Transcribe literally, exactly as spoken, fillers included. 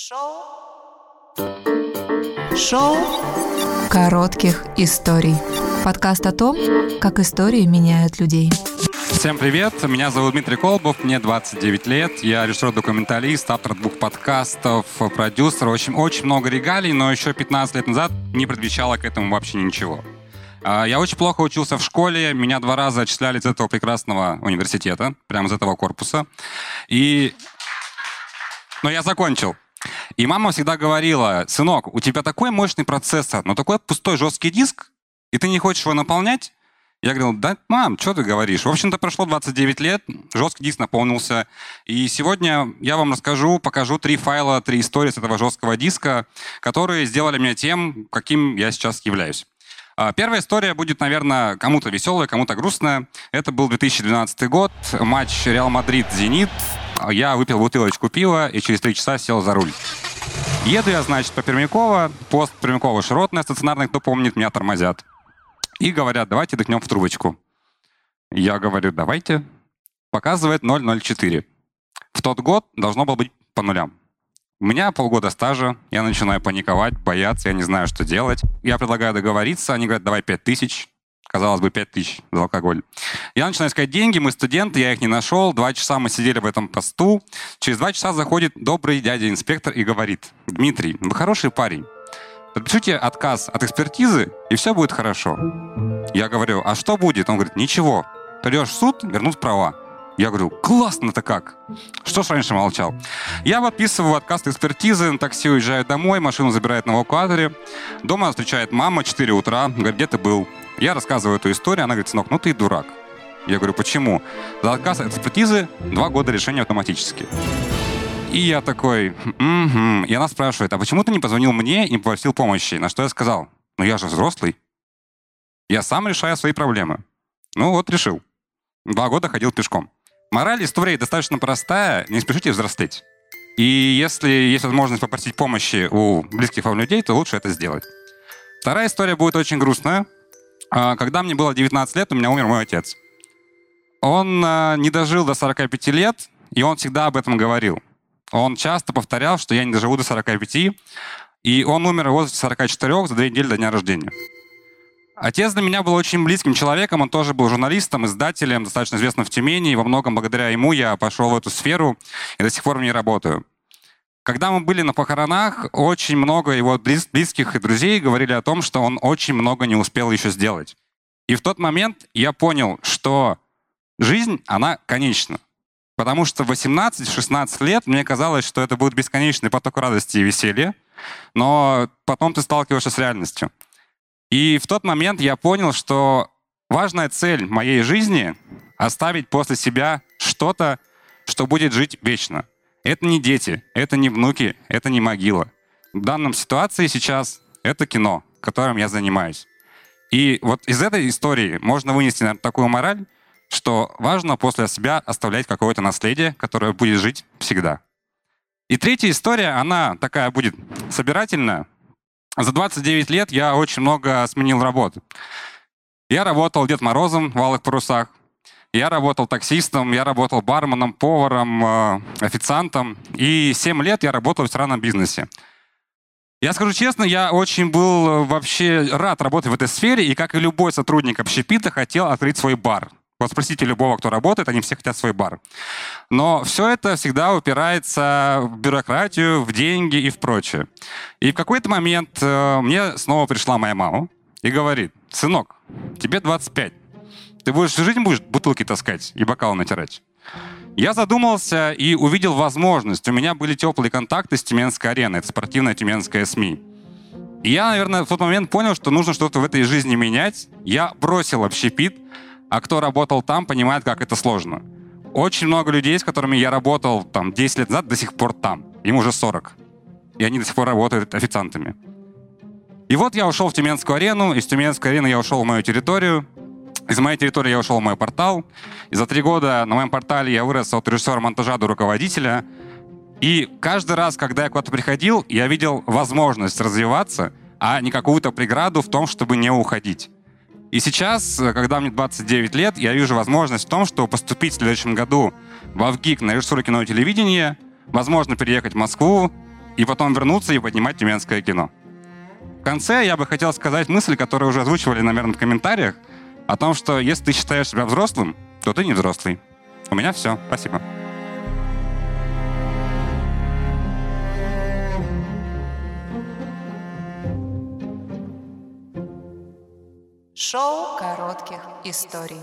Шоу. Шоу коротких историй. Подкаст о том, как истории меняют людей. Всем привет, меня зовут Дмитрий Колбов, мне двадцать девять лет, я режиссер-документалист, автор двух подкастов, продюсер, очень, очень много регалий, но еще пятнадцать лет назад не предвещало к этому вообще ничего. Я очень плохо учился в школе, меня два раза отчисляли из этого прекрасного университета, прямо из этого корпуса, и... но я закончил. И мама всегда говорила: сынок, у тебя такой мощный процессор, но такой пустой жесткий диск, и ты не хочешь его наполнять? Я говорил: да, мам, что ты говоришь? В общем-то, прошло двадцать девять лет, жесткий диск наполнился. И сегодня я вам расскажу, покажу три файла, три истории с этого жесткого диска, которые сделали меня тем, каким я сейчас являюсь. Первая история будет, наверное, кому-то веселая, кому-то грустная. Это был две тысячи двенадцатый год, матч Реал Мадрид-Зенит. Я выпил бутылочку пива и через три часа сел за руль. Еду я, значит, по Пермяково, пост Пермяково-Широтное, стационарный, кто помнит, меня тормозят. И говорят: давайте дыхнем в трубочку. Я говорю: давайте. Показывает ноль ноль четыре. В тот год должно было быть по нулям. У меня полгода стажа, я начинаю паниковать, бояться, я не знаю, что делать. Я предлагаю договориться, они говорят: давай пять тысяч. Казалось бы, пять тысяч за алкоголь. Я начинаю искать деньги, мы студенты, я их не нашел. Два часа мы сидели в этом посту. Через два часа заходит добрый дядя-инспектор и говорит: Дмитрий, вы хороший парень. Подпишите отказ от экспертизы, и все будет хорошо. Я говорю: а что будет? Он говорит: ничего. Придешь в суд, вернут права. Я говорю: классно-то как! Что ж раньше молчал? Я подписываю отказ от экспертизы, на такси уезжаю домой, машину забирает на эвакуаторе. Дома встречает мама, четыре утра, говорит: где ты был? Я рассказываю эту историю, она говорит: сынок, ну ты дурак. Я говорю: почему? За отказ от экспертизы два года решения автоматически. И я такой: угу. И она спрашивает: а почему ты не позвонил мне и не попросил помощи? На что я сказал: ну я же взрослый. Я сам решаю свои проблемы. Ну вот решил. Два года ходил пешком. Мораль истории достаточно простая. Не спешите взрослеть. И если есть возможность попросить помощи у близких вам людей, то лучше это сделать. Вторая история будет очень грустная. Когда мне было девятнадцать лет, у меня умер мой отец. Он не дожил до сорока пяти лет, и он всегда об этом говорил. Он часто повторял, что я не доживу до сорока пяти, и он умер в возрасте сорока четырех за две недели до дня рождения. Отец для меня был очень близким человеком, он тоже был журналистом, издателем, достаточно известным в Тюмени, и во многом благодаря ему я пошел в эту сферу и до сих пор в ней работаю. Когда мы были на похоронах, очень много его близких и друзей говорили о том, что он очень много не успел еще сделать. И в тот момент я понял, что жизнь, она конечна. Потому что в восемнадцать-шестнадцать лет мне казалось, что это будет бесконечный поток радости и веселья, но потом ты сталкиваешься с реальностью. И в тот момент я понял, что важная цель моей жизни — оставить после себя что-то, что будет жить вечно. Это не дети, это не внуки, это не могила. В данной ситуации сейчас это кино, которым я занимаюсь. И вот из этой истории можно вынести, наверное, такую мораль, что важно после себя оставлять какое-то наследие, которое будет жить всегда. И третья история, она такая будет собирательная. За двадцать девять лет я очень много сменил работ. Я работал Дед Морозом в «Алых парусах», я работал таксистом, я работал барменом, поваром, э, официантом. И семь лет я работал в ресторанном бизнесе. Я скажу честно, я очень был вообще рад работать в этой сфере, и, как и любой сотрудник общепита, хотел открыть свой бар. Вот спросите любого, кто работает, они все хотят свой бар. Но все это всегда упирается в бюрократию, в деньги и в прочее. И в какой-то момент э, мне снова пришла моя мама и говорит: сынок, тебе двадцать пять. Ты будешь всю жизнь будешь бутылки таскать и бокалы натирать? Я задумался и увидел возможность. У меня были теплые контакты с Тюменской ареной. Это спортивная тюменская СМИ. И я, наверное, в тот момент понял, что нужно что-то в этой жизни менять. Я бросил общепит. А кто работал там, понимает, как это сложно. Очень много людей, с которыми я работал там десять лет назад, до сих пор там. Им уже сорок. И они до сих пор работают официантами. И вот я ушел в Тюменскую арену. Из Тюменской арены я ушел в мою территорию. Из моей территории я ушел в мой портал. И за три года на моем портале я вырос от режиссера монтажа до руководителя. И каждый раз, когда я куда-то приходил, я видел возможность развиваться, а не какую-то преграду в том, чтобы не уходить. И сейчас, когда мне двадцать девять лет, я вижу возможность в том, что поступить в следующем году во ВГИК на режиссуру кино и телевидения, возможно, переехать в Москву, и потом вернуться и поднимать тюменское кино. В конце я бы хотел сказать мысль, которую уже озвучивали, наверное, в комментариях, о том, что если ты считаешь себя взрослым, то ты не взрослый. У меня все. Спасибо. Шоу коротких историй.